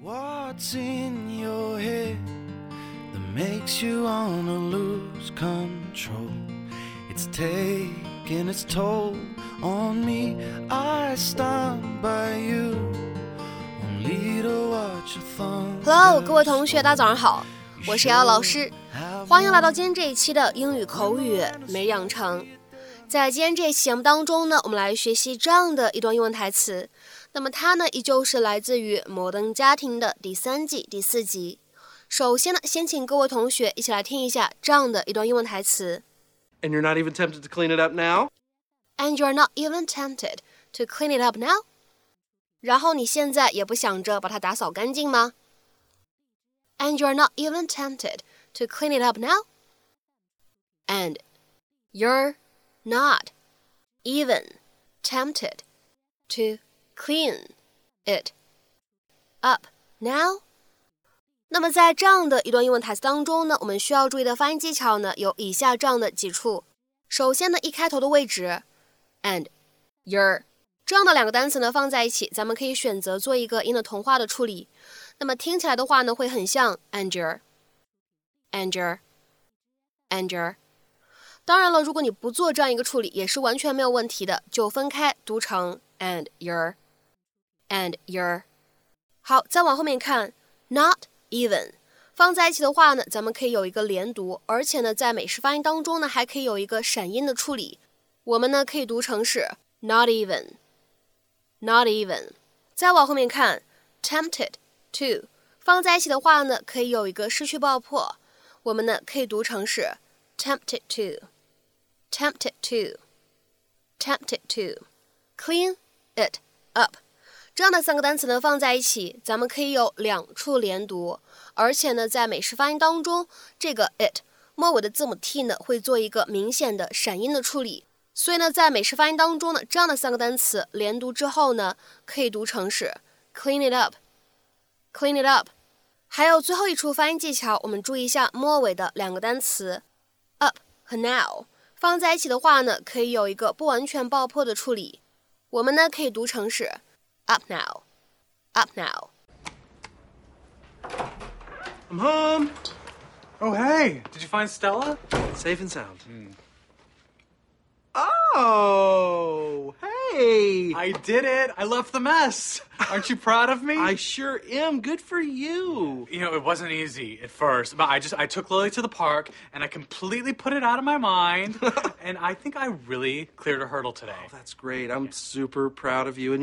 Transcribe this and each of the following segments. What's in your head that makes you wanna lose control? It's taking its toll on me. I stand by you only to watch your thumb. Hello， 各位同学，大家早上好，我是姚老师，欢迎来到今天这一期的英语口语每日养成。在今天这一期节目当中呢，我们来学习这样的一段英文台词。那么它呢，依旧是来自于摩登家庭的第三季第四集。首先呢，先请各位同学一起来听一下这样的一段英文台词。And you're not even tempted to clean it up now? And you're not even tempted to clean it up now? 然后你现在也不想着把它打扫干净吗？ And you're not even tempted to clean it up now? And you're...Not even tempted to clean it up now. 那么在这样的一段英文台词当中呢，我们需要注意的发音技巧呢，有以下这样的几处。首先呢，一开头的位置 and your 这样的两个单词呢放在一起，咱们可以选择做一个音的同化的处理。那么听起来的话呢，会很像 and your, and your, and your。当然了，如果你不做这样一个处理，也是完全没有问题的，就分开读成 and your, and your。 好，再往后面看 not even 放在一起的话呢，咱们可以有一个连读，而且呢在美式发音当中呢还可以有一个闪音的处理，我们呢可以读成是 not even, not even。 再往后面看 tempted to 放在一起的话呢，可以有一个失去爆破，我们呢可以读成是 tempted to,tempted to, tempted to, clean it up。 这样的三个单词呢放在一起，咱们可以有两处连读，而且呢在美式发音当中，这个 it 末尾的字母 t 呢会做一个明显的闪音的处理，所以呢在美式发音当中呢，这样的三个单词连读之后呢，可以读成是 clean it up, clean it up。 还有最后一处发音技巧，我们注意一下末尾的两个单词 up 和 now放在一起的话呢，可以有一个不完全爆破的处理，我们呢可以读成是 up now, up now。 I'm home. Oh hey, did you find Stella? Safe and sound. Oh hey, I did it. I left the mess. Aren't you proud of me? I sure am. Good for you. You know, it wasn't easy at first, but I took Lily to the park and I completely put it out of my mind. And I think I really cleared a hurdle today. Oh, that's great. I'm super proud of you. And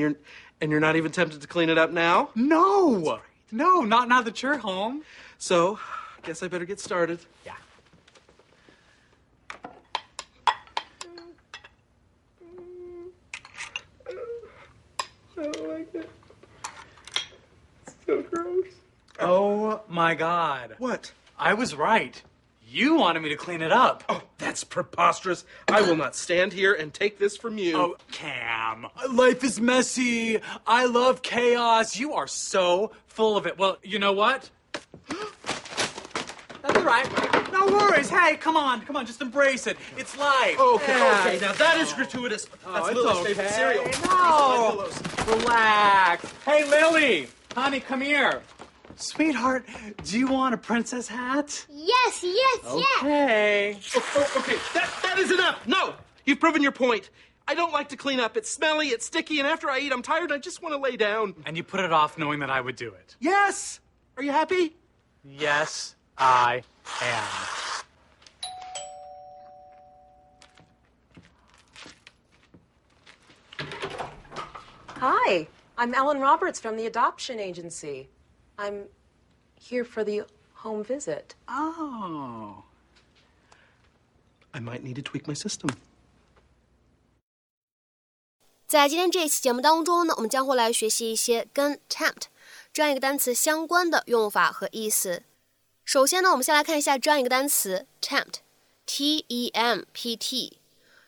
you're not even tempted to clean it up now? No. That's right. No, not now that you're home. So, I guess I better get started. Yeah.Oh my God. What? I was right. You wanted me to clean it up. Oh, that's preposterous. I will not stand here and take this from you. Oh, Cam. Life is messy. I love chaos. You are so full of it. Well, you know what? That's all right. No worries. Hey, come on. Come on, just embrace it. It's life. Okay, hey. Okay. Now that is gratuitous. That's Lily's favorite cereal. No. Relax. Hey, Lily. Honey, come here.Sweetheart, do you want a princess hat? Yes, yes, okay. Yes. Okay, that is enough. No, you've proven your point. I don't like to clean up. It's smelly, it's sticky, and after I eat, I'm tired, I just want to lay down. And you put it off knowing that I would do it. Yes. Are you happy? Yes, I am. Hi, I'm Ellen Roberts from the Adoption Agency.I'm here for the home visit. Oh. I might need to tweak my system. 在今天这一期节目当中呢，我们将会来学习一些跟 tempt 这样一个单词相关的用法和意思。首先呢，我们先来看一下这样一个单词 tempt, T-E-M-P-T。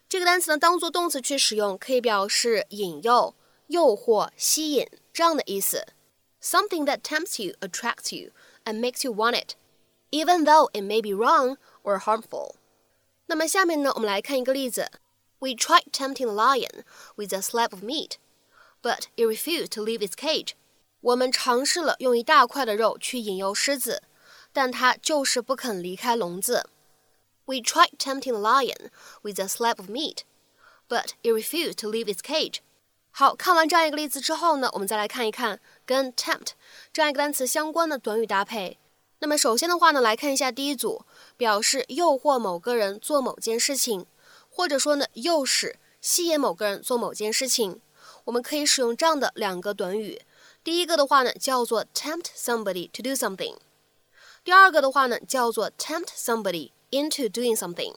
这个单词呢，当作动词去使用，可以表示引诱、诱惑、吸引这样的意思。Something that tempts you, attracts you, and makes you want it, even though it may be wrong or harmful. 那么下面呢，我们来看一个例子。We tried tempting the lion with a slab of meat, but it refused to leave its cage. 我们尝试了用一大块的肉去引诱狮子，但它就是不肯离开笼子。We tried tempting the lion with a slab of meat, but it refused to leave its cage. 好，看完这样一个例子之后呢，我们再来看一看跟 tempt 这样一个单词相关的短语搭配。那么首先的话呢，来看一下第一组，表示诱惑某个人做某件事情，或者说呢，诱使、吸引某个人做某件事情。我们可以使用这样的两个短语，第一个的话呢叫做 tempt somebody to do something， 第二个的话呢叫做 tempt somebody into doing something。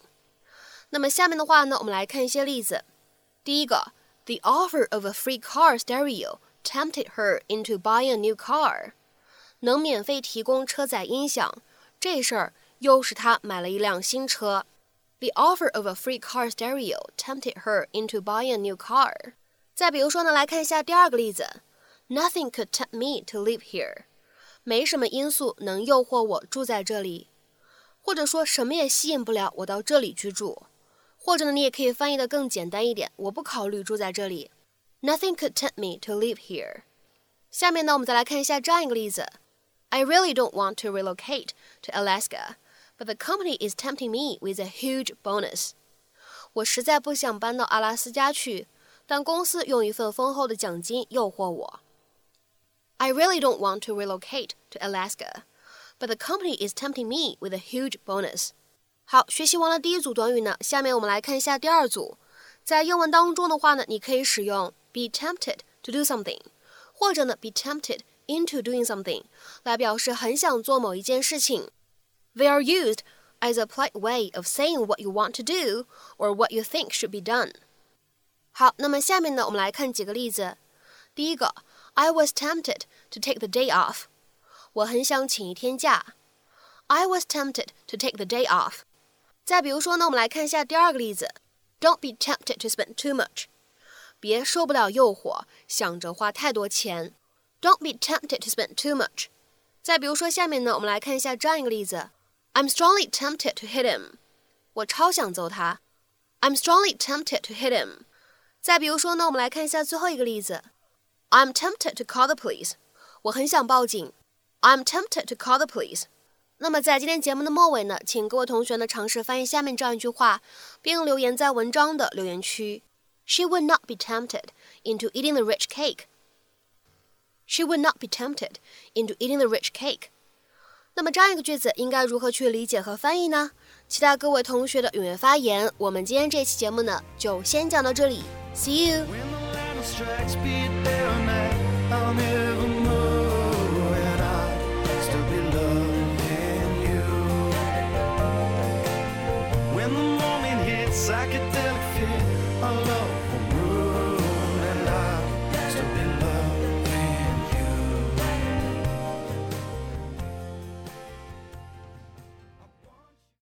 那么下面的话呢，我们来看一些例子。第一个 The offer of a free car stereo tempted her into buying a new car. 能免费提供车载音响，这事儿又使她买了一辆新车。 The offer of a free car stereo tempted her into buying a new car. 再比如说呢，来看一下第二个例子。 Nothing could tempt me to live here. 没什么因素能诱惑我住在这里，或者说什么也吸引不了我到这里居住。或者呢，你也可以翻译的更简单一点，我不考虑住在这里。 Nothing could tempt me to live here. 下面呢，我们再来看一下这样一个例子。 I really don't want to relocate to Alaska, but the company is tempting me with a huge bonus. 我实在不想搬到阿拉斯加去，但公司用一份丰厚的奖金诱惑我。 I really don't want to relocate to Alaska, but the company is tempting me with a huge bonus. 好，学习完了第一组短语呢，下面我们来看一下第二组。在英文当中的话呢，你可以使用 be tempted to do something， 或者呢 be tempted into doing something 来表示很想做某一件事情。They are used as a polite way of saying what you want to do or what you think should be done. 好，那么下面呢，我们来看几个例子。第一个 I was tempted to take the day off. 我很想请一天假。 I was tempted to take the day off. 再比如说呢，我们来看一下第二个例子。 Don't be tempted to spend too much. 别受不了诱惑，想着花太多钱。 Don't be tempted to spend too much. 再比如说下面呢，我们来看一下这样一个例子。 I'm strongly tempted to hit him. 我超想揍他。 I'm strongly tempted to hit him. 再比如说呢，我们来看一下最后一个例子。 I'm tempted to call the police. 我很想报警。 I'm tempted to call the police. 那么在今天节目的末尾呢，请各位同学呢尝试翻译下面这样一句话，并留言在文章的留言区。 She would not be tempted into eating the rich cake. She would not be tempted into eating the rich cake. 那么这样一个句子应该如何去理解和翻译呢？期待各位同学的踊跃发言。我们今天这期节目呢就先讲到这里。See you. Psychedelic fear all over.